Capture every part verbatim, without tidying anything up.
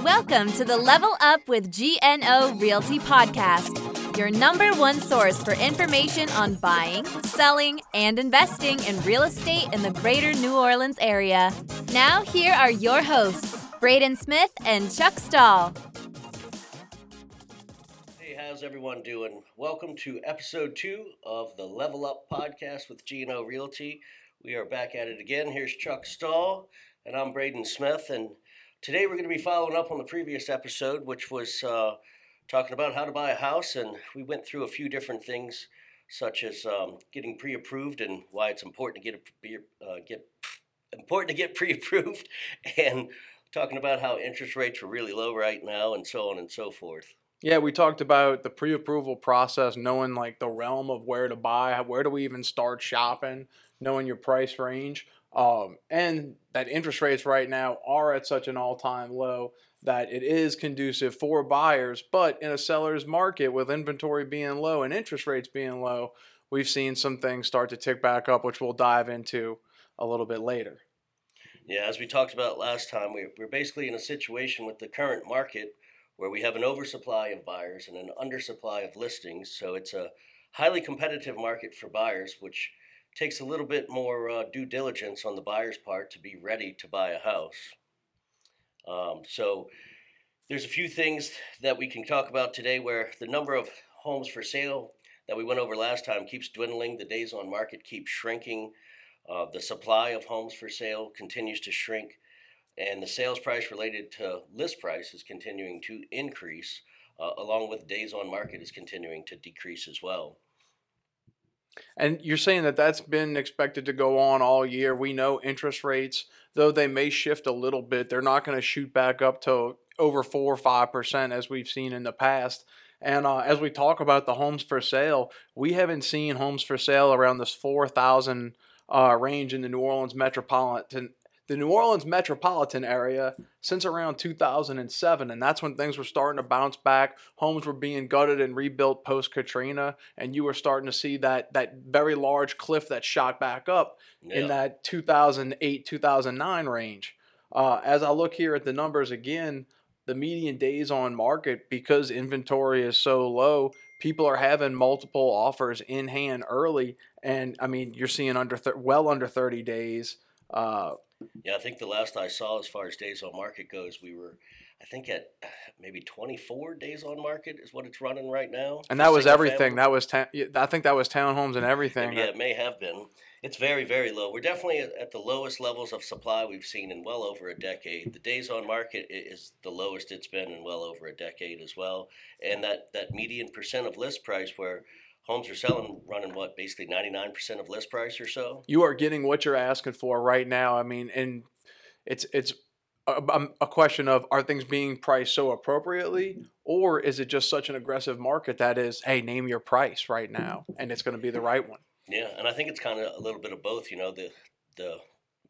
Welcome to the Level Up with G N O Realty podcast, your number one source for information on buying, selling, and investing in real estate in the greater New Orleans area. Now, here are your hosts, Braden Smith and Chuck Stahl. Hey, how's everyone doing? Welcome to episode two of the Level Up podcast with G N O Realty. We are back at it again. Here's Chuck Stahl, and I'm Braden Smith, and today we're going to be following up on the previous episode, which was uh, talking about how to buy a house, and we went through a few different things, such as um, getting pre-approved and why it's important to get a, uh, get important to get pre-approved, and talking about how interest rates are really low right now, and so on and so forth. Yeah, we talked about the pre-approval process, knowing like the realm of where to buy, where do we even start shopping, knowing your price range. Um, and that interest rates right now are at such an all-time low that it is conducive for buyers. But in a seller's market with inventory being low and interest rates being low, we've seen some things start to tick back up, which we'll dive into a little bit later. Yeah, as we talked about last time, we're basically in a situation with the current market where we have an oversupply of buyers and an undersupply of listings. So it's a highly competitive market for buyers, which takes a little bit more uh, due diligence on the buyer's part to be ready to buy a house. Um, so there's a few things that we can talk about today where the number of homes for sale that we went over last time keeps dwindling. The days on market keep shrinking. Uh, the supply of homes for sale continues to shrink, and the sales price related to list price is continuing to increase, uh, along with days on market is continuing to decrease as well. And you're saying that that's been expected to go on all year. We know interest rates, though they may shift a little bit, they're not going to shoot back up to over four or five percent as we've seen in the past. And uh, as we talk about the homes for sale, we haven't seen homes for sale around this four thousand uh, range in the New Orleans metropolitan the New Orleans metropolitan area since around two thousand seven, and that's when things were starting to bounce back. Homes were being gutted and rebuilt post-Katrina, and you were starting to see that that very large cliff that shot back up yeah. in that two thousand eight, two thousand nine range. Uh, as I look here at the numbers again, the median days on market, because inventory is so low, people are having multiple offers in hand early, and I mean, you're seeing under th- well under thirty days. Uh, Yeah, I think the last I saw as far as days on market goes, we were, I think at maybe twenty-four days on market is what it's running right now. And that was everything. Family. That was ta- I think that was townhomes and everything. Yeah, it may have been. It's very, very low. We're definitely at the lowest levels of supply we've seen in well over a decade. The days on market is the lowest it's been in well over a decade as well. And that, that median percent of list price where homes are selling, running what, basically ninety-nine percent of list price or so? You are getting what you're asking for right now. I mean, and it's it's a, a question of, are things being priced so appropriately, or is it just such an aggressive market that is, hey, name your price right now, and it's going to be the right one? Yeah, and I think it's kind of a little bit of both. You know, the the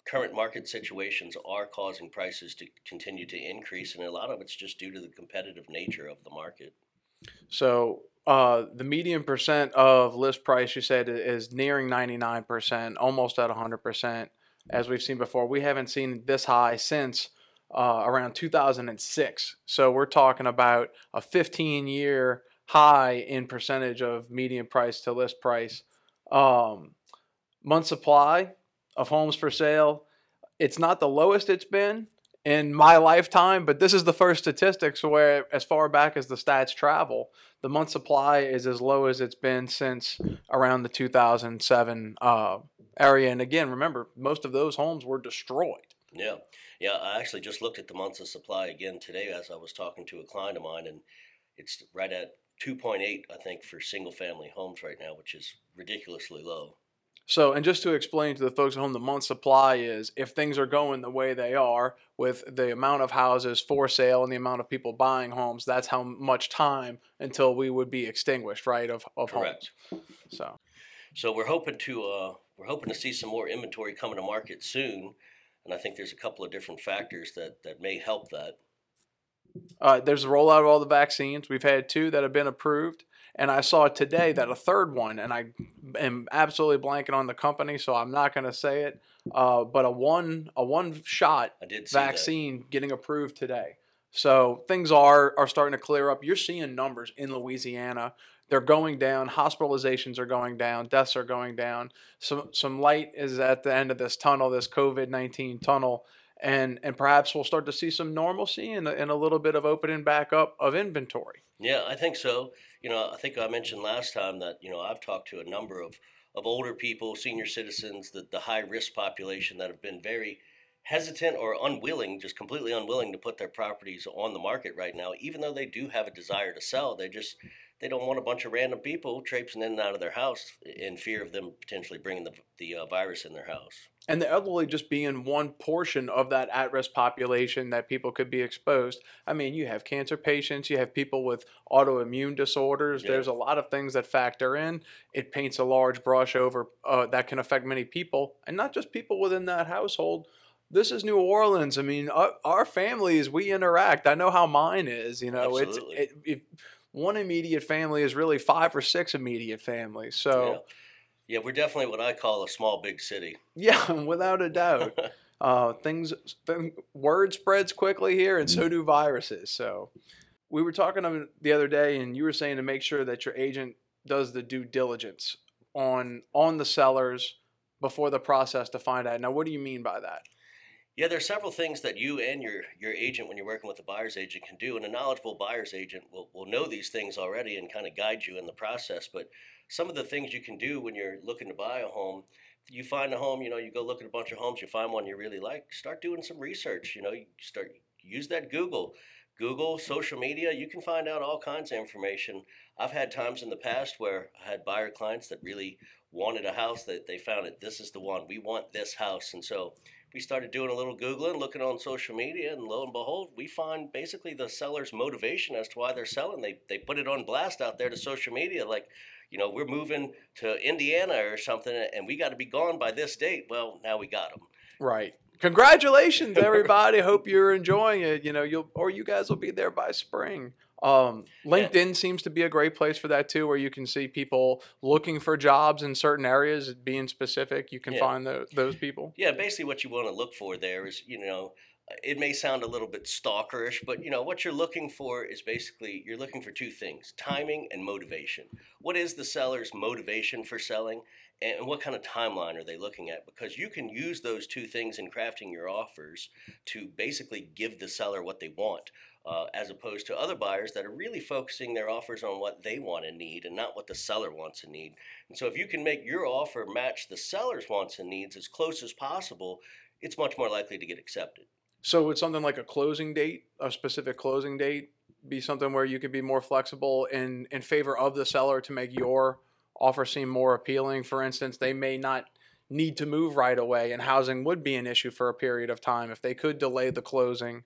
current market situations are causing prices to continue to increase, and a lot of it's just due to the competitive nature of the market. So Uh, the median percent of list price, you said, is nearing ninety-nine percent, almost at one hundred percent, as we've seen before. We haven't seen this high since uh, around two thousand six. So we're talking about a fifteen-year high in percentage of median price to list price. Um, month supply of homes for sale, it's not the lowest it's been in my lifetime, but this is the first statistics where, as far back as the stats travel, the month supply is as low as it's been since around the two thousand seven uh, area. And again, remember, most of those homes were destroyed. Yeah. Yeah. I actually just looked at the months of supply again today as I was talking to a client of mine, and it's right at two point eight, I think, for single family homes right now, which is ridiculously low. So, and just to explain to the folks at home, the month supply is if things are going the way they are with the amount of houses for sale and the amount of people buying homes, that's how much time until we would be extinguished, right, of, of homes. Correct. So, so we're hoping to uh, we're hoping to see some more inventory coming to market soon, and I think there's a couple of different factors that, that may help that. Uh, there's the rollout of all the vaccines. We've had two that have been approved, And I saw today that a third one, and I am absolutely blanking on the company, so I'm not going to say it, uh, but a one a one shot vaccine that. Getting approved today. So things are are starting to clear up. You're seeing numbers in Louisiana. They're going down. Hospitalizations are going down. Deaths are going down. Some some light is at the end of this tunnel, this COVID nineteen tunnel, and and perhaps we'll start to see some normalcy and, and a little bit of opening back up of inventory. Yeah, I think so. You know, I think I mentioned last time that, you know, I've talked to a number of, of older people, senior citizens, the, the high-risk population that have been very hesitant or unwilling, just completely unwilling to put their properties on the market right now, even though they do have a desire to sell. They just, they don't want a bunch of random people traipsing in and out of their house in fear of them potentially bringing the, the uh, virus in their house. And the elderly just being one portion of that at-risk population that people could be exposed. I mean, you have cancer patients, you have people with autoimmune disorders. Yeah. There's a lot of things that factor in. It paints a large brush over uh, that can affect many people, and not just people within that household. This is New Orleans. I mean, our, our families, we interact. I know how mine is. You know, Absolutely. it's it, it, one immediate family is really five or six immediate families. So, yeah, yeah we're definitely what I call a small big city. Yeah, without a doubt. uh, things, th- word spreads quickly here, and so do viruses. So, we were talking the other day, and you were saying to make sure that your agent does the due diligence on on the sellers before the process to find out. Now, what do you mean by that? Yeah, there are several things that you and your, your agent, when you're working with a buyer's agent, can do. And a knowledgeable buyer's agent will, will know these things already and kind of guide you in the process. But some of the things you can do when you're looking to buy a home, you find a home, you know, you go look at a bunch of homes, you find one you really like, start doing some research. You know, you start use that Google. Google, social media, you can find out all kinds of information. I've had times in the past where I had buyer clients that really wanted a house that they found it. This is the one. We want this house. And so we started doing a little Googling, looking on social media, and lo and behold, we find basically the seller's motivation as to why they're selling. They they put it on blast out there to social media, like, you know, we're moving to Indiana or something, and we got to be gone by this date. Well, now we got them. Right. Congratulations, everybody. Hope you're enjoying it. You know, you'll or you guys will be there by spring. Um, LinkedIn yeah. seems to be a great place for that too, where you can see people looking for jobs in certain areas. Being specific, you can yeah. find the, those people. Yeah, basically what you want to look for there is, you know, it may sound a little bit stalkerish, but, you know, what you're looking for is basically you're looking for two things, timing and motivation. What is the seller's motivation for selling, and what kind of timeline are they looking at? Because you can use those two things in crafting your offers to basically give the seller what they want. Uh, as opposed to other buyers that are really focusing their offers on what they want and need and not what the seller wants and need. And so if you can make your offer match the seller's wants and needs as close as possible, it's much more likely to get accepted. So would something like a closing date, a specific closing date, be something where you could be more flexible in, in favor of the seller to make your offer seem more appealing? For instance, they may not need to move right away, and housing would be an issue for a period of time. If they could delay the closing,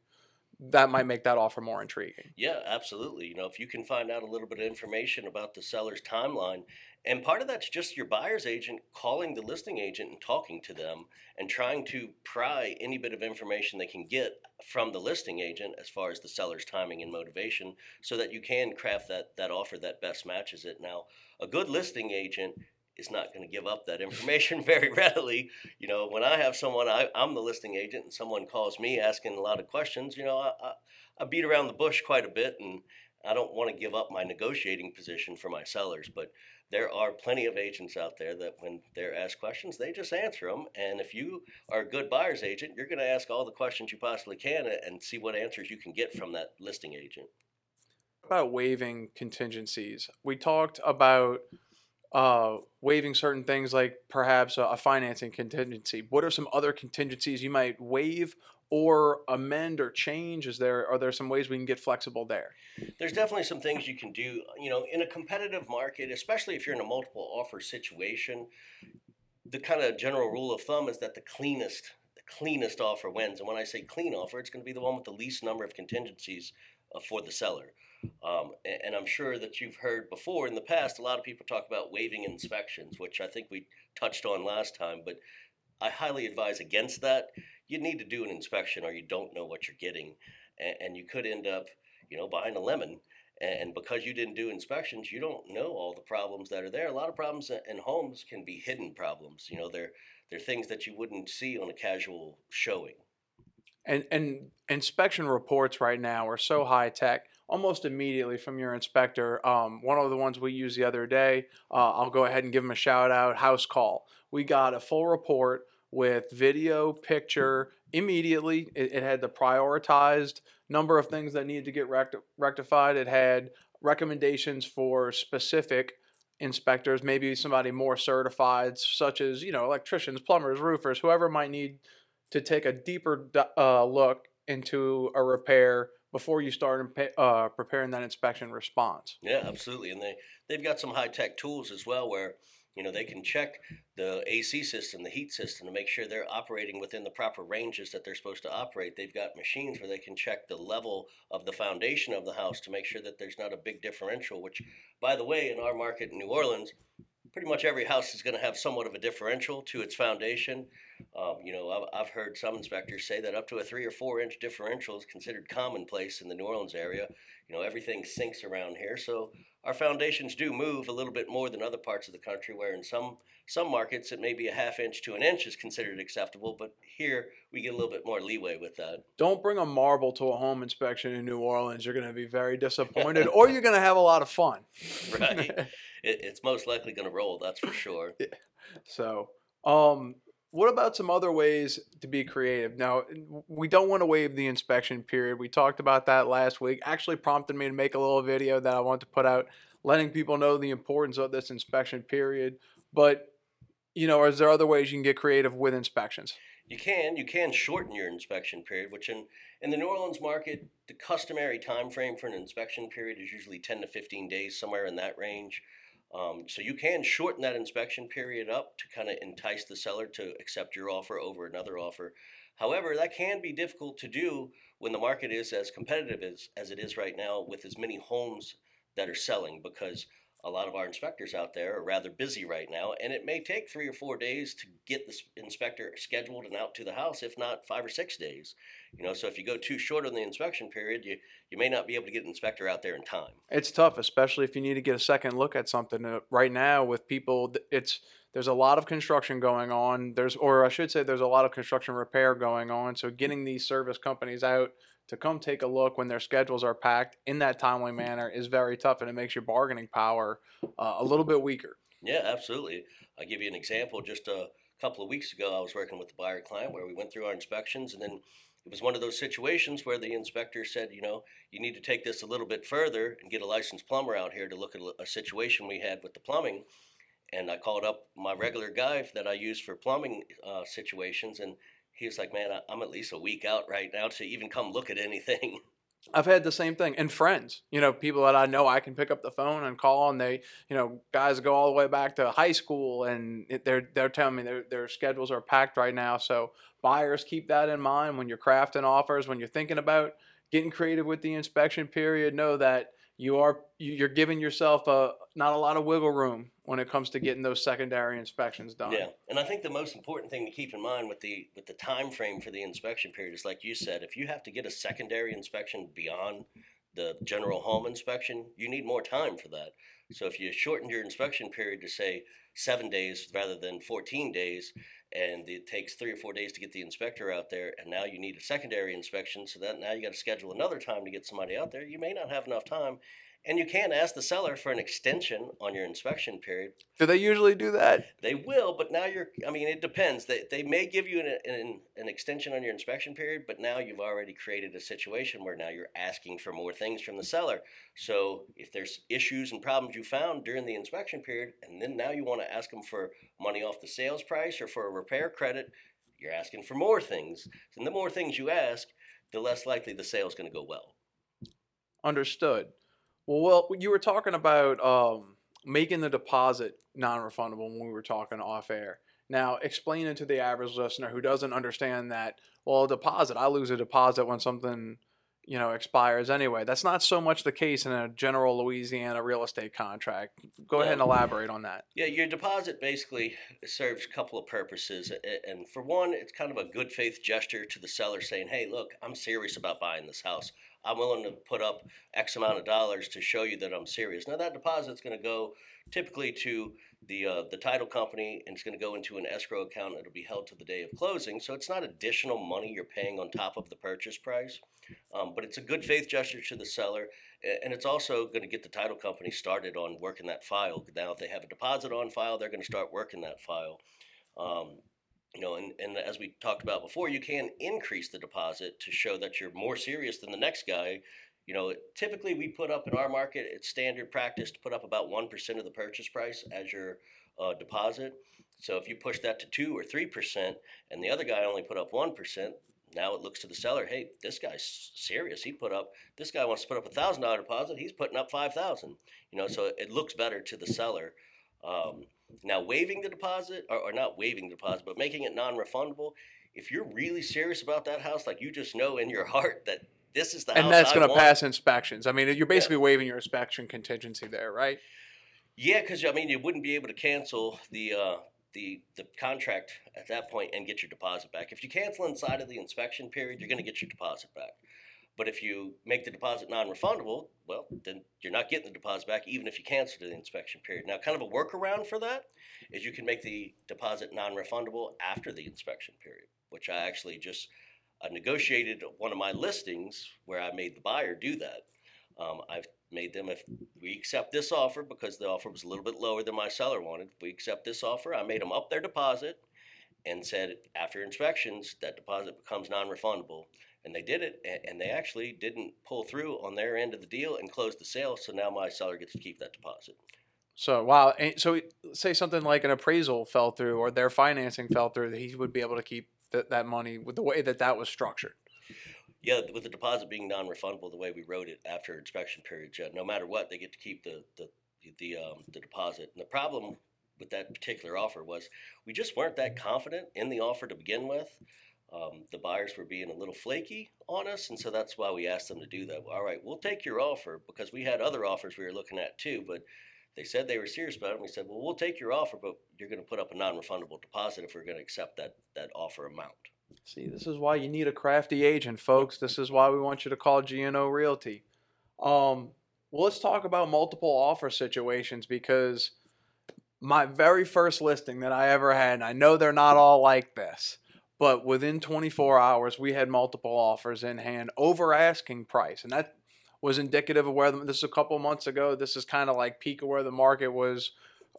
that might make that offer more intriguing. Yeah, absolutely. You know, if you can find out a little bit of information about the seller's timeline, and part of that's just your buyer's agent calling the listing agent and talking to them and trying to pry any bit of information they can get from the listing agent as far as the seller's timing and motivation, so that you can craft that, that offer that best matches it. Now, a good listing agent is not going to give up that information very readily. You know, when I have someone, I, I'm the listing agent, and someone calls me asking a lot of questions, you know, I, I, I beat around the bush quite a bit, and I don't want to give up my negotiating position for my sellers. But there are plenty of agents out there that when they're asked questions, they just answer them. And if you are a good buyer's agent, you're going to ask all the questions you possibly can and see what answers you can get from that listing agent. About waiving contingencies. We talked about Uh, waiving certain things like perhaps a, a financing contingency. What are some other contingencies you might waive or amend or change? Is there are there some ways we can get flexible there? There's definitely some things you can do. You know, in a competitive market, especially if you're in a multiple offer situation, the kind of general rule of thumb is that the cleanest, the cleanest offer wins. And when I say clean offer, it's going to be the one with the least number of contingencies uh, for the seller. Um, and I'm sure that you've heard before in the past, a lot of people talk about waiving inspections, which I think we touched on last time, but I highly advise against that. You need to do an inspection or you don't know what you're getting, and, and you could end up, you know, buying a lemon. And because you didn't do inspections, you don't know all the problems that are there. A lot of problems in homes can be hidden problems. You know, they're they're things that you wouldn't see on a casual showing. And and inspection reports right now are so high tech. Almost immediately from your inspector, um, one of the ones we used the other day, uh, I'll go ahead and give them a shout out. House Call. We got a full report with video, picture. Immediately, it, it had the prioritized number of things that needed to get recti- rectified. It had recommendations for specific inspectors, maybe somebody more certified, such as, you know, electricians, plumbers, roofers, whoever might need to take a deeper uh, look into a repair before you start uh, preparing that inspection response. Yeah, absolutely. And they, they've got some high-tech tools as well where, you know, they can check the A C system, the heat system, to make sure they're operating within the proper ranges that they're supposed to operate. They've got machines where they can check the level of the foundation of the house to make sure that there's not a big differential, which, by the way, in our market in New Orleans, pretty much every house is going to have somewhat of a differential to its foundation. Um, you know, I've, I've heard some inspectors say that up to a three or four inch differential is considered commonplace in the New Orleans area. You know, everything sinks around here, so our foundations do move a little bit more than other parts of the country, where in some some markets it may be a half inch to an inch is considered acceptable, but here we get a little bit more leeway with that. Don't bring a marble to a home inspection in New Orleans. You're going to be very disappointed, or you're going to have a lot of fun. Right. It, it's most likely going to roll, that's for sure. Yeah. So um, what about some other ways to be creative? Now, we don't want to waive the inspection period. We talked about that last week. Actually prompted me to make a little video that I want to put out, letting people know the importance of this inspection period. But, you know, is there other ways you can get creative with inspections? You can. You can shorten your inspection period, which in, in the New Orleans market, the customary time frame for an inspection period is usually ten to fifteen days, somewhere in that range. Um, so you can shorten that inspection period up to kind of entice the seller to accept your offer over another offer. However, that can be difficult to do when the market is as competitive as, as it is right now, with as many homes that are selling, because a lot of our inspectors out there are rather busy right now, and it may take three or four days to get the inspector scheduled and out to the house, if not five or six days. You know, so if you go too short on the inspection period, you, you may not be able to get an inspector out there in time. It's tough, especially if you need to get a second look at something. Right now with people, it's there's a lot of construction going on. There's, or I should say there's a lot of construction repair going on. So getting these service companies out to come take a look when their schedules are packed in that timely manner is very tough, and it makes your bargaining power uh, a little bit weaker. Yeah, absolutely. I'll give you an example. Just a couple of weeks ago, I was working with a buyer client where we went through our inspections, and then it was one of those situations where the inspector said, you know, you need to take this a little bit further and get a licensed plumber out here to look at a situation we had with the plumbing. And I called up my regular guy that I use for plumbing uh, situations, and he was like, man, I'm at least a week out right now to even come look at anything. I've had the same thing. And friends, you know, people that I know I can pick up the phone and call, and they, you know, guys go all the way back to high school, and they're they're telling me their their schedules are packed right now. So buyers, keep that in mind when you're crafting offers, when you're thinking about getting creative with the inspection period. Know that you are you're giving yourself a not a lot of wiggle room when it comes to getting those secondary inspections done. Yeah, and I think the most important thing to keep in mind with the with the time frame for the inspection period is, like you said, if you have to get a secondary inspection beyond the general home inspection, you need more time for that. So if you shortened your inspection period to, say, seven days rather than fourteen days, and it takes three or four days to get the inspector out there, and now you need a secondary inspection, so that now you got to schedule another time to get somebody out there, you may not have enough time. And you can ask the seller for an extension on your inspection period. Do they usually do that? They will, but now you're, I mean, it depends. They they may give you an, an an extension on your inspection period, but now you've already created a situation where now you're asking for more things from the seller. So if there's issues and problems you found during the inspection period, and then now you want to ask them for money off the sales price or for a repair credit, you're asking for more things. And the more things you ask, the less likely the sale's going to go well. Understood. Well, well, you were talking about um, making the deposit non-refundable when we were talking off air. Now, explain it to the average listener who doesn't understand that, well, a deposit, I lose a deposit when something, you know, expires anyway. That's not so much the case in a general Louisiana real estate contract. Go um, ahead and elaborate on that. Yeah, your deposit basically serves a couple of purposes. And for one, it's kind of a good faith gesture to the seller saying, hey, look, I'm serious about buying this house. I'm willing to put up X amount of dollars to show you that I'm serious. Now, that deposit's going to go typically to the uh, the title company, and it's going to go into an escrow account. It'll be held to the day of closing, so it's not additional money you're paying on top of the purchase price, um, but it's a good faith gesture to the seller, and it's also going to get the title company started on working that file. Now, if they have a deposit on file, they're going to start working that file. Um, You know, and, and as we talked about before, you can increase the deposit to show that you're more serious than the next guy. You know, typically we put up in our market, it's standard practice to put up about one percent of the purchase price as your uh, deposit. So if you push that to two or three percent and the other guy only put up one percent, now it looks to the seller, hey, this guy's serious. He put up, this guy wants to put up a one thousand dollars deposit. He's putting up five thousand dollars. You know, so it looks better to the seller. Um, now waiving the deposit or, or not waiving the deposit, but making it non-refundable. If you're really serious about that house, like you just know in your heart that this is the house I want. And that's going to pass inspections. I mean, you're basically yeah. waiving your inspection contingency there, right? Yeah. Cause I mean, you wouldn't be able to cancel the, uh, the, the contract at that point and get your deposit back. If you cancel inside of the inspection period, you're going to get your deposit back. But if you make the deposit non-refundable, well, then you're not getting the deposit back, even if you cancel the inspection period. Now, kind of a workaround for that is you can make the deposit non-refundable after the inspection period, which I actually just I negotiated one of my listings where I made the buyer do that. Um, I've made them, if we accept this offer, because the offer was a little bit lower than my seller wanted, if we accept this offer, I made them up their deposit and said after inspections, that deposit becomes non-refundable. And they did it, and they actually didn't pull through on their end of the deal and close the sale. So now my seller gets to keep that deposit. So, wow. And so say something like an appraisal fell through or their financing fell through, that he would be able to keep th- that money with the way that that was structured. Yeah, with the deposit being non-refundable, the way we wrote it after inspection periods, yeah, no matter what, they get to keep the the the, um, the deposit. And the problem with that particular offer was we just weren't that confident in the offer to begin with. Um, the buyers were being a little flaky on us, and so that's why we asked them to do that. All right, we'll take your offer, because we had other offers we were looking at too, but they said they were serious about it, and we said, well, we'll take your offer, but you're going to put up a non-refundable deposit if we're going to accept that that offer amount. See, this is why you need a crafty agent, folks. This is why we want you to call G N O Realty. Um, well, let's talk about multiple offer situations, because my very first listing that I ever had, and I know they're not all like this, but within twenty-four hours, we had multiple offers in hand over asking price. And that was indicative of where the, this is a couple months ago. This is kind of like peak of where the market was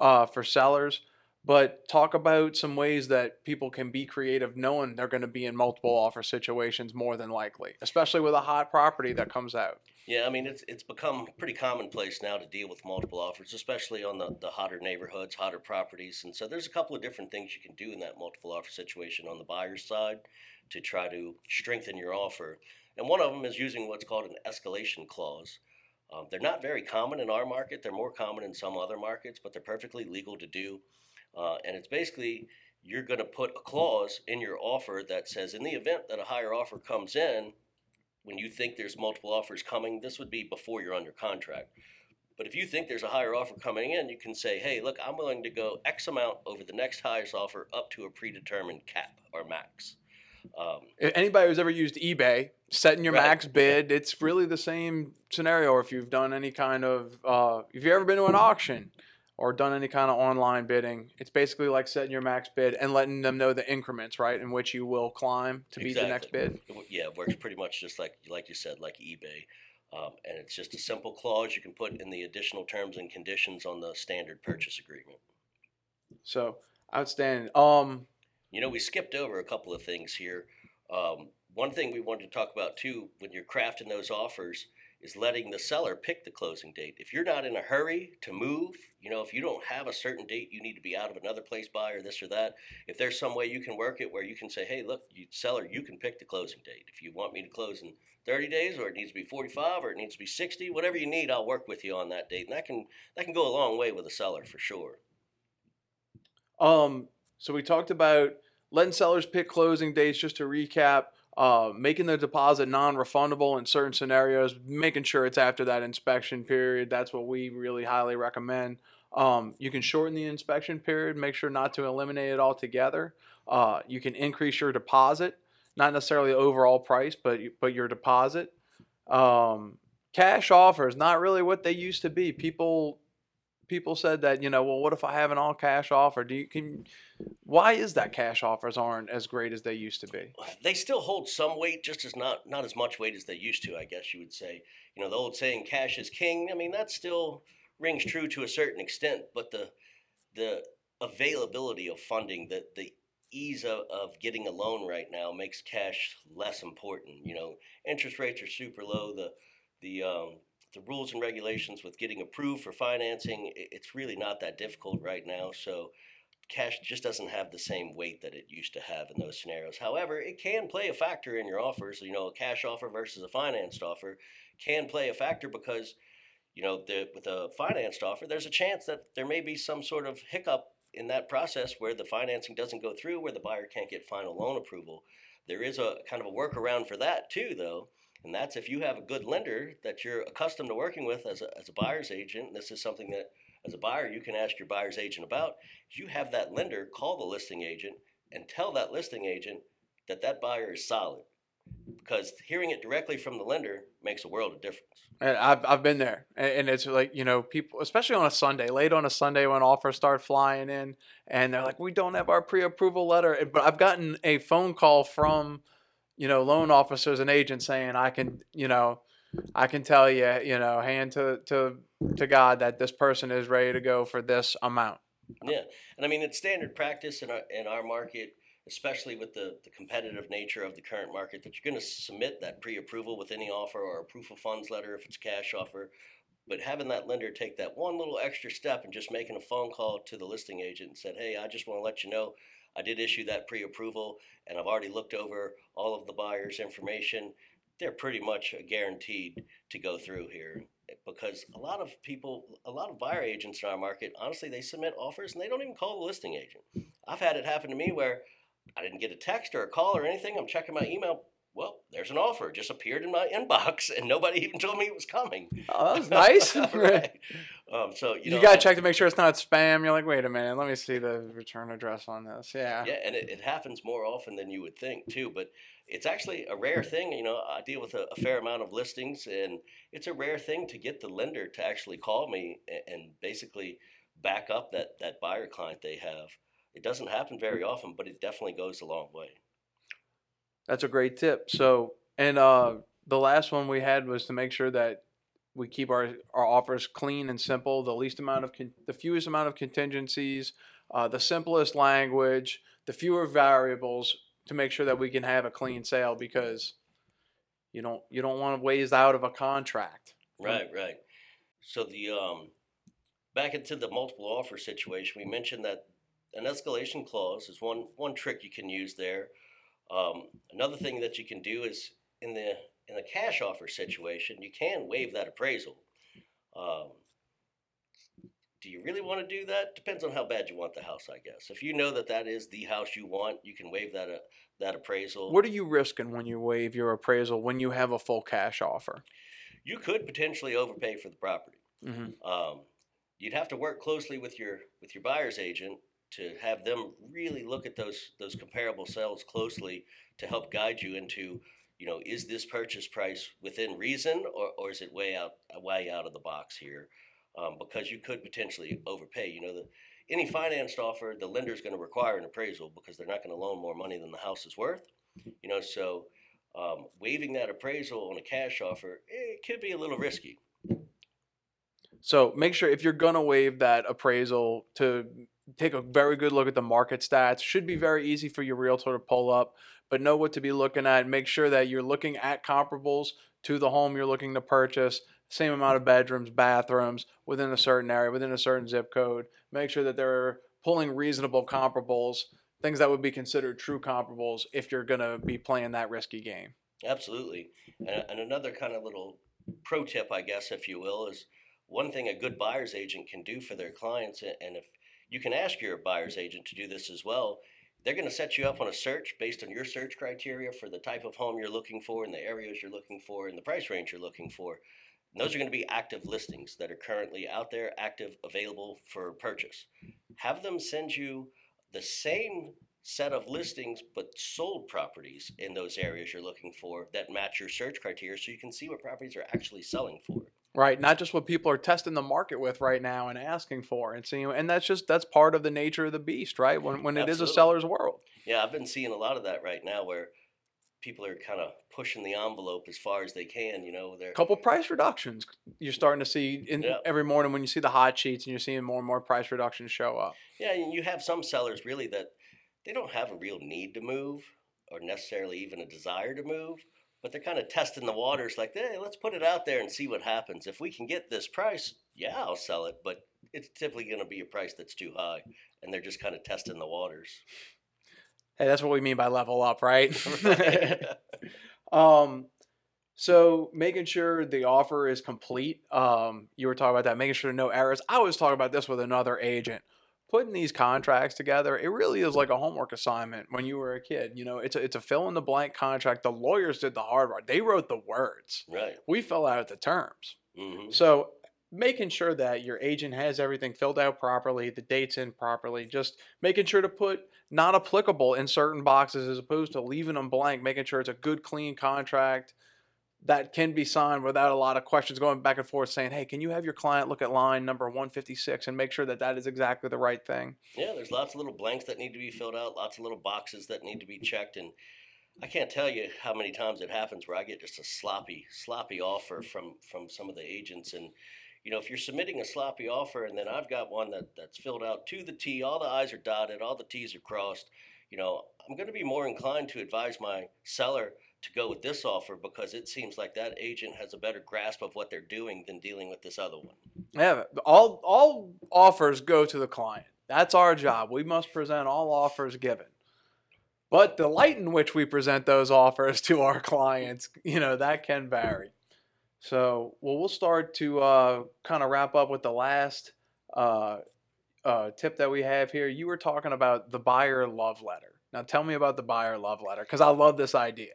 uh, for sellers. But talk about some ways that people can be creative knowing they're going to be in multiple offer situations more than likely, especially with a hot property that comes out. Yeah, I mean, it's it's become pretty commonplace now to deal with multiple offers, especially on the, the hotter neighborhoods, hotter properties. And so there's a couple of different things you can do in that multiple offer situation on the buyer's side to try to strengthen your offer. And one of them is using what's called an escalation clause. Um, they're not very common in our market. They're more common in some other markets, but they're perfectly legal to do. Uh, and it's basically you're going to put a clause in your offer that says in the event that a higher offer comes in, when you think there's multiple offers coming, this would be before you're under contract. But if you think there's a higher offer coming in, you can say, hey, look, I'm willing to go X amount over the next highest offer up to a predetermined cap or max. Um, Anybody who's ever used eBay, setting your right. max bid, it's really the same scenario if you've done any kind of, uh, if you've ever been to an auction or done any kind of online bidding, it's basically like setting your max bid and letting them know the increments, right, in which you will climb to exactly. beat the next bid. Yeah, it works pretty much just like like you said, like eBay. Um, and it's just a simple clause you can put in the additional terms and conditions on the standard purchase agreement. So, outstanding. Um, you know, we skipped over a couple of things here. Um, one thing we wanted to talk about, too, when you're crafting those offers, is letting the seller pick the closing date. If you're not in a hurry to move, you know, if you don't have a certain date, you need to be out of another place by or this or that. If there's some way you can work it where you can say, hey, look, you seller, you can pick the closing date. If you want me to close in thirty days, or it needs to be forty-five, or it needs to be sixty, whatever you need, I'll work with you on that date. And that can that can go a long way with a seller for sure. Um, so we talked about letting sellers pick closing dates. Just to recap, Uh, making the deposit non-refundable in certain scenarios, making sure it's after that inspection period. That's what we really highly recommend. Um, you can shorten the inspection period, make sure not to eliminate it altogether. Uh, you can increase your deposit, not necessarily the overall price, but but your deposit. Um, cash offer is not really what they used to be. People people said that, you know, well, what if I have an all cash offer? Do you can? Why is that cash offers aren't as great as they used to be? They still hold some weight, just as not not as much weight as they used to, I guess you would say. You know, the old saying, cash is king. I mean, that still rings true to a certain extent, but the the availability of funding, the the ease of, of getting a loan right now makes cash less important. You know, interest rates are super low. The the um, the rules and regulations with getting approved for financing, it's really not that difficult right now. So cash just doesn't have the same weight that it used to have in those scenarios. However, it can play a factor in your offers. You know, a cash offer versus a financed offer can play a factor because, you know, the, with a financed offer, there's a chance that there may be some sort of hiccup in that process where the financing doesn't go through, where the buyer can't get final loan approval. There is a kind of a workaround for that too, though, and that's if you have a good lender that you're accustomed to working with as a, as a buyer's agent. This is something that, as a buyer, you can ask your buyer's agent about. You have that lender call the listing agent and tell that listing agent that that buyer is solid, because hearing it directly from the lender makes a world of difference. And I've I've been there, and it's like, you know, people, especially on a Sunday, late on a Sunday when offers start flying in, and they're like, we don't have our pre-approval letter. But I've gotten a phone call from, you know, loan officers and agents saying, I can, you know, I can tell you, you know, hand to to to God that this person is ready to go for this amount. Yeah, and I mean, it's standard practice in our in our market, especially with the, the competitive nature of the current market, that you're going to submit that pre-approval with any offer or a proof of funds letter if it's a cash offer. But having that lender take that one little extra step and just making a phone call to the listing agent and said, hey, I just want to let you know I did issue that pre-approval and I've already looked over all of the buyer's information. They're pretty much guaranteed to go through here, because a lot of people, a lot of buyer agents in our market, honestly, they submit offers and they don't even call the listing agent. I've had it happen to me where I didn't get a text or a call or anything. I'm checking my email. Well, there's an offer. It just appeared in my inbox, and nobody even told me it was coming. Oh, that was nice. Right. Um, so you, you know, got to check to make sure it's not spam. You're like, wait a minute, let me see the return address on this. Yeah. Yeah, and it, it happens more often than you would think, too. But it's actually a rare thing. You know, I deal with a, a fair amount of listings, and it's a rare thing to get the lender to actually call me and, and basically back up that, that buyer client they have. It doesn't happen very often, but it definitely goes a long way. That's a great tip. So, and uh, the last one we had was to make sure that we keep our, our offers clean and simple, the least amount of, con- the fewest amount of contingencies, uh, the simplest language, the fewer variables, to make sure that we can have a clean sale, because you don't, you don't want to waste out of a contract. Right, right. right. So the, um, back into the multiple offer situation, we mentioned that an escalation clause is one one trick you can use there. Um, another thing that you can do is in the in the cash offer situation, you can waive that appraisal. Um, do you really want to do that? Depends on how bad you want the house, I guess. If you know that that is the house you want, you can waive that uh, that appraisal. What are you risking when you waive your appraisal when you have a full cash offer? You could potentially overpay for the property. Mm-hmm. Um, you'd have to work closely with your with your buyer's agent to have them really look at those those comparable sales closely to help guide you into, you know, is this purchase price within reason, or, or is it way out way out of the box here? Um, because you could potentially overpay. You know, the, any financed offer, the lender is going to require an appraisal because they're not going to loan more money than the house is worth. You know, so um, waiving that appraisal on a cash offer, it could be a little risky. So make sure if you're going to waive that appraisal to take a very good look at the market stats. Should be very easy for your realtor to pull up, but know what to be looking at. Make sure that you're looking at comparables to the home you're looking to purchase. Same amount of bedrooms, bathrooms within a certain area, within a certain zip code. Make sure that they're pulling reasonable comparables, things that would be considered true comparables if you're going to be playing that risky game. Absolutely. And, and another kind of little pro tip, I guess, if you will, is one thing a good buyer's agent can do for their clients, and if you can ask your buyer's agent to do this as well. They're going to set you up on a search based on your search criteria for the type of home you're looking for and the areas you're looking for and the price range you're looking for. And those are going to be active listings that are currently out there, active, available for purchase. Have them send you the same set of listings, but sold properties in those areas you're looking for that match your search criteria, so you can see what properties are actually selling for. Right, not just what people are testing the market with right now and asking for, and seeing, and that's just that's part of the nature of the beast, right? When when it Absolutely. is a seller's world. Yeah, I've been seeing a lot of that right now, where people are kind of pushing the envelope as far as they can. You know, a couple price reductions you're starting to see in, yeah. every morning when you see the hot sheets, and you're seeing more and more price reductions show up. Yeah, and you have some sellers really that they don't have a real need to move, or necessarily even a desire to move. But they're kind of testing the waters, like, hey, let's put it out there and see what happens. If we can get this price, yeah, I'll sell it. But it's typically going to be a price that's too high, and they're just kind of testing the waters. Hey, that's what we mean by level up, right? um, so making sure the offer is complete. Um, you were talking about that, making sure no errors. I was talking about this with another agent. Putting these contracts together, it really is like a homework assignment when you were a kid. You know, it's a, it's a fill-in-the-blank contract. The lawyers did the hard work. They wrote the words. Right. We fill out the terms. Mm-hmm. So making sure that your agent has everything filled out properly, the dates in properly, just making sure to put not applicable in certain boxes as opposed to leaving them blank, making sure it's a good, clean contract that can be signed without a lot of questions going back and forth saying, hey, can you have your client look at line number one fifty-six and make sure that that is exactly the right thing? Yeah, there's lots of little blanks that need to be filled out, lots of little boxes that need to be checked. And I can't tell you how many times it happens where I get just a sloppy, sloppy offer from, from some of the agents. And, you know, if you're submitting a sloppy offer and then I've got one that, that's filled out to the T, all the I's are dotted, all the T's are crossed, you know, I'm going to be more inclined to advise my seller to go with this offer, because it seems like that agent has a better grasp of what they're doing than dealing with this other one. Yeah, all all offers go to the client. That's our job. We must present all offers given. But the light in which we present those offers to our clients, you know, that can vary. So, well, we'll start to uh, kind of wrap up with the last uh, uh, tip that we have here. You were talking about the buyer love letter. Now, tell me about the buyer love letter, because I love this idea.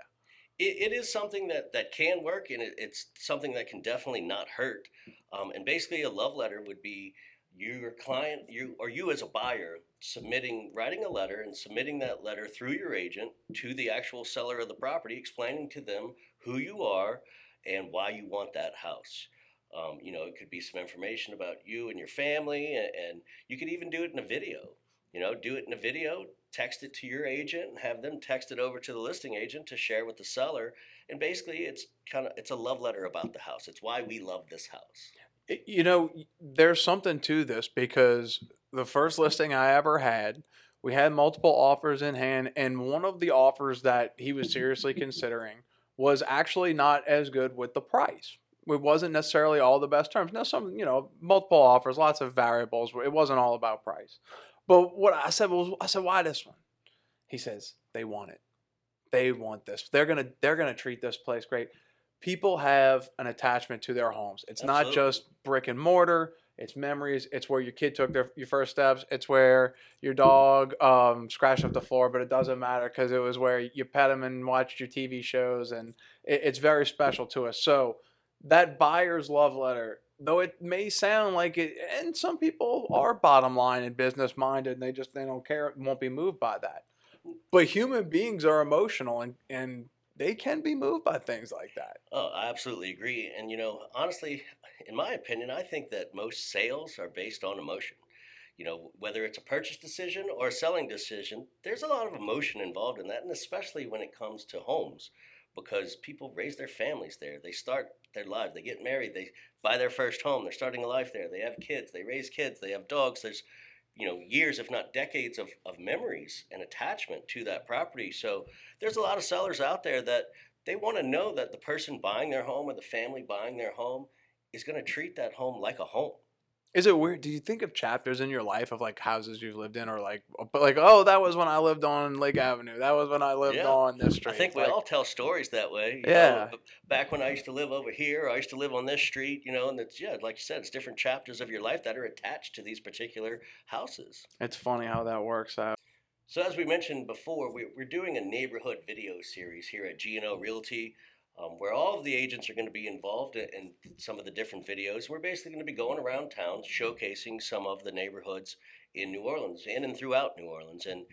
It is something that, that can work, and it, it's something that can definitely not hurt. Um, and basically, a love letter would be your client, you or you as a buyer, submitting, writing a letter and submitting that letter through your agent to the actual seller of the property, explaining to them who you are and why you want that house. Um, you know, it could be some information about you and your family, and, and you could even do it in a video. You know, do it in a video, text it to your agent, and have them text it over to the listing agent to share with the seller. And basically, it's kind of it's a love letter about the house. It's why we love this house. You know, there's something to this, because the first listing I ever had, we had multiple offers in hand, and one of the offers that he was seriously considering was actually not as good with the price. It wasn't necessarily all the best terms. Now, some, you know, multiple offers, lots of variables. It wasn't all about price. But what I said was, I said, why this one? He says, they want it. They want this. They're gonna, they're gonna treat this place great. People have an attachment to their homes. It's Absolutely. Not just brick and mortar. It's memories. It's where your kid took their your first steps. It's where your dog um, scratched up the floor, but it doesn't matter because it was where you pet him and watched your T V shows, and it, it's very special to us. So that buyer's love letter. Though it may sound like it, and some people are bottom line and business minded, and they just they don't care, won't be moved by that. But human beings are emotional, and, and they can be moved by things like that. Oh, I absolutely agree. And you know, honestly, in my opinion, I think that most sales are based on emotion. You know, whether it's a purchase decision or a selling decision, there's a lot of emotion involved in that, and especially when it comes to homes, because people raise their families there. They start their lives. They get married. They buy their first home. They're starting a life there. They have kids. They raise kids. They have dogs. There's, you know, years, if not decades of, of memories and attachment to that property. So there's a lot of sellers out there that they want to know that the person buying their home or the family buying their home is going to treat that home like a home. Is it weird? Do you think of chapters in your life of like houses you've lived in, or like, but like, oh, that was when I lived on Lake Avenue. That was when I lived yeah. on this street. I think we like, all tell stories that way. Yeah. Know, back when I used to live over here, I used to live on this street, you know, and it's, yeah, like you said, it's different chapters of your life that are attached to these particular houses. It's funny how that works out. So as we mentioned before, we, we're doing a neighborhood video series here at G N O Realty, Um, where all of the agents are going to be involved in, in some of the different videos. We're basically going to be going around town showcasing some of the neighborhoods in New Orleans, in and throughout New Orleans. And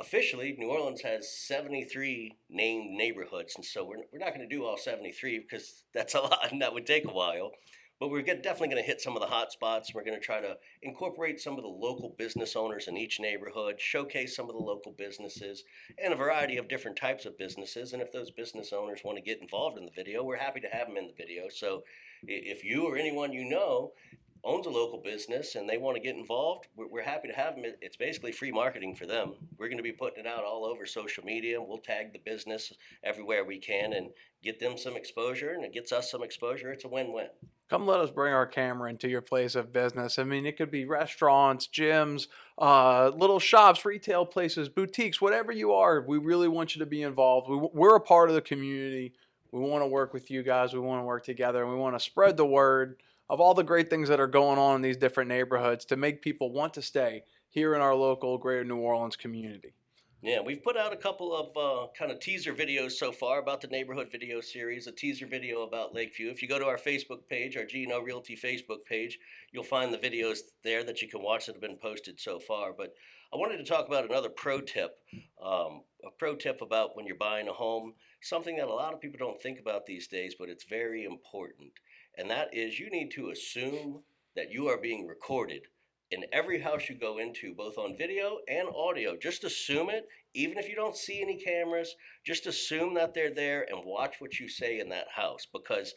officially, New Orleans has seventy-three named neighborhoods, and so we're we're not going to do all seventy-three because that's a lot and that would take a while. But we're get, definitely going to hit some of the hot spots. We're going to try to incorporate some of the local business owners in each neighborhood, showcase some of the local businesses, and a variety of different types of businesses. And if those business owners want to get involved in the video, we're happy to have them in the video. So if you or anyone you know owns a local business and they want to get involved, we're, we're happy to have them. It's basically free marketing for them. We're going to be putting it out all over social media. We'll tag the business everywhere we can and get them some exposure, and it gets us some exposure. It's a win-win. Come let us bring our camera into your place of business. I mean, it could be restaurants, gyms, uh, little shops, retail places, boutiques, whatever you are. We really want you to be involved. We, we're a part of the community. We want to work with you guys. We want to work together, and we want to spread the word of all the great things that are going on in these different neighborhoods to make people want to stay here in our local greater New Orleans community. Yeah, we've put out a couple of uh, kind of teaser videos so far about the neighborhood video series, a teaser video about Lakeview. If you go to our Facebook page, our G N O Realty Facebook page, you'll find the videos there that you can watch that have been posted so far. But I wanted to talk about another pro tip, um, a pro tip about when you're buying a home, something that a lot of people don't think about these days, but it's very important. And that is, you need to assume that you are being recorded in every house you go into, both on video and audio. Just assume it. Even if you don't see any cameras, just assume that they're there and watch what you say in that house. Because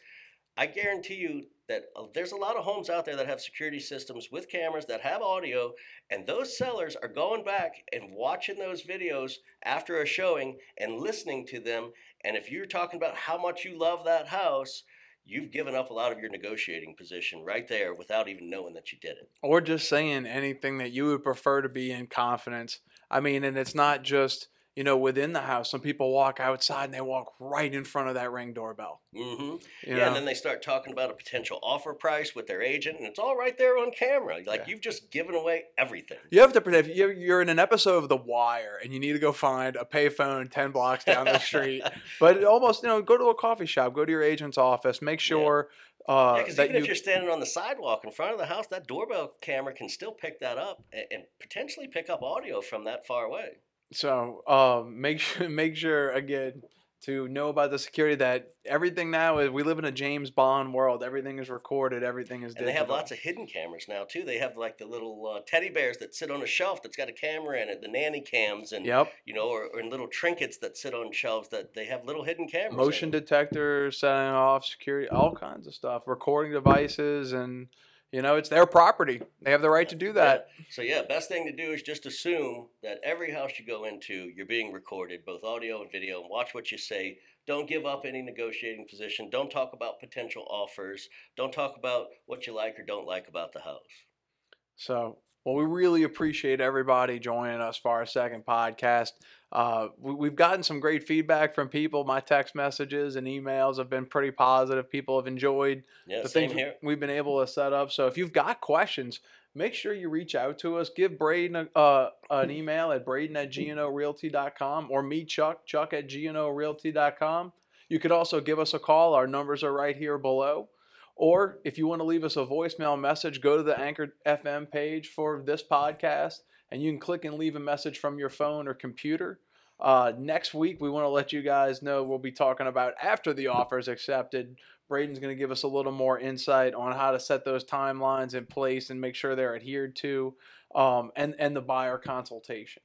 I guarantee you that there's a lot of homes out there that have security systems with cameras that have audio, and those sellers are going back and watching those videos after a showing and listening to them. And if you're talking about how much you love that house, you've given up a lot of your negotiating position right there without even knowing that you did it. Or just saying anything that you would prefer to be in confidence. I mean, and it's not just, you know, within the house. Some people walk outside and they walk right in front of that Ring doorbell. Mm-hmm. Yeah, know? And then they start talking about a potential offer price with their agent, and it's all right there on camera. Like, yeah. You've just given away everything. You have to pretend. If you're in an episode of The Wire, and you need to go find a payphone ten blocks down the street. But almost, you know, go to a coffee shop, go to your agent's office, make sure. Yeah. Uh, yeah, because even you, if you're standing on the sidewalk in front of the house, that doorbell camera can still pick that up and, and potentially pick up audio from that far away. So um, make sure, make sure again to know about the security that everything now is. We live in a James Bond world. Everything is recorded. Everything is digital. And they have lots of hidden cameras now too. They have like the little uh, teddy bears that sit on a shelf that's got a camera in it, the nanny cams, and yep. you know, or, or in little trinkets that sit on shelves that they have little hidden cameras. Motion detectors, setting off security, all kinds of stuff, recording devices, and you know, it's their property. They have the right to do that. Yeah. So, yeah, best thing to do is just assume that every house you go into, you're being recorded, both audio and video, and watch what you say. Don't give up any negotiating position. Don't talk about potential offers. Don't talk about what you like or don't like about the house. So, well, we really appreciate everybody joining us for our second podcast. Uh, we, we've gotten some great feedback from people. My text messages and emails have been pretty positive. People have enjoyed yeah, the things here. We've been able to set up. So if you've got questions, make sure you reach out to us. Give Braden a, uh, an email at braden at g n o realty dot com or me, Chuck, Chuck at g n o realty dot com. You could also give us a call. Our numbers are right here below. Or if you want to leave us a voicemail message, go to the Anchor F M page for this podcast, and you can click and leave a message from your phone or computer. Uh, next week, we want to let you guys know we'll be talking about after the offer is accepted. Braden's going to give us a little more insight on how to set those timelines in place and make sure they're adhered to, um, and, and the buyer consultation.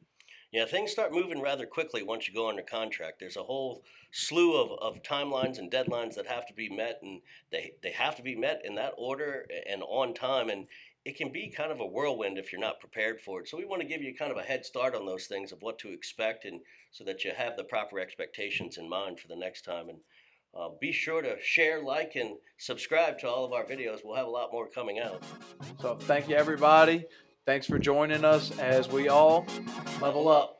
Yeah, things start moving rather quickly once you go under contract. There's a whole slew of, of timelines and deadlines that have to be met, and they, they have to be met in that order and on time. And it can be kind of a whirlwind if you're not prepared for it. So we want to give you kind of a head start on those things of what to expect, and so that you have the proper expectations in mind for the next time. And uh, be sure to share, like, and subscribe to all of our videos. We'll have a lot more coming out. So thank you, everybody. Thanks for joining us as we all level up.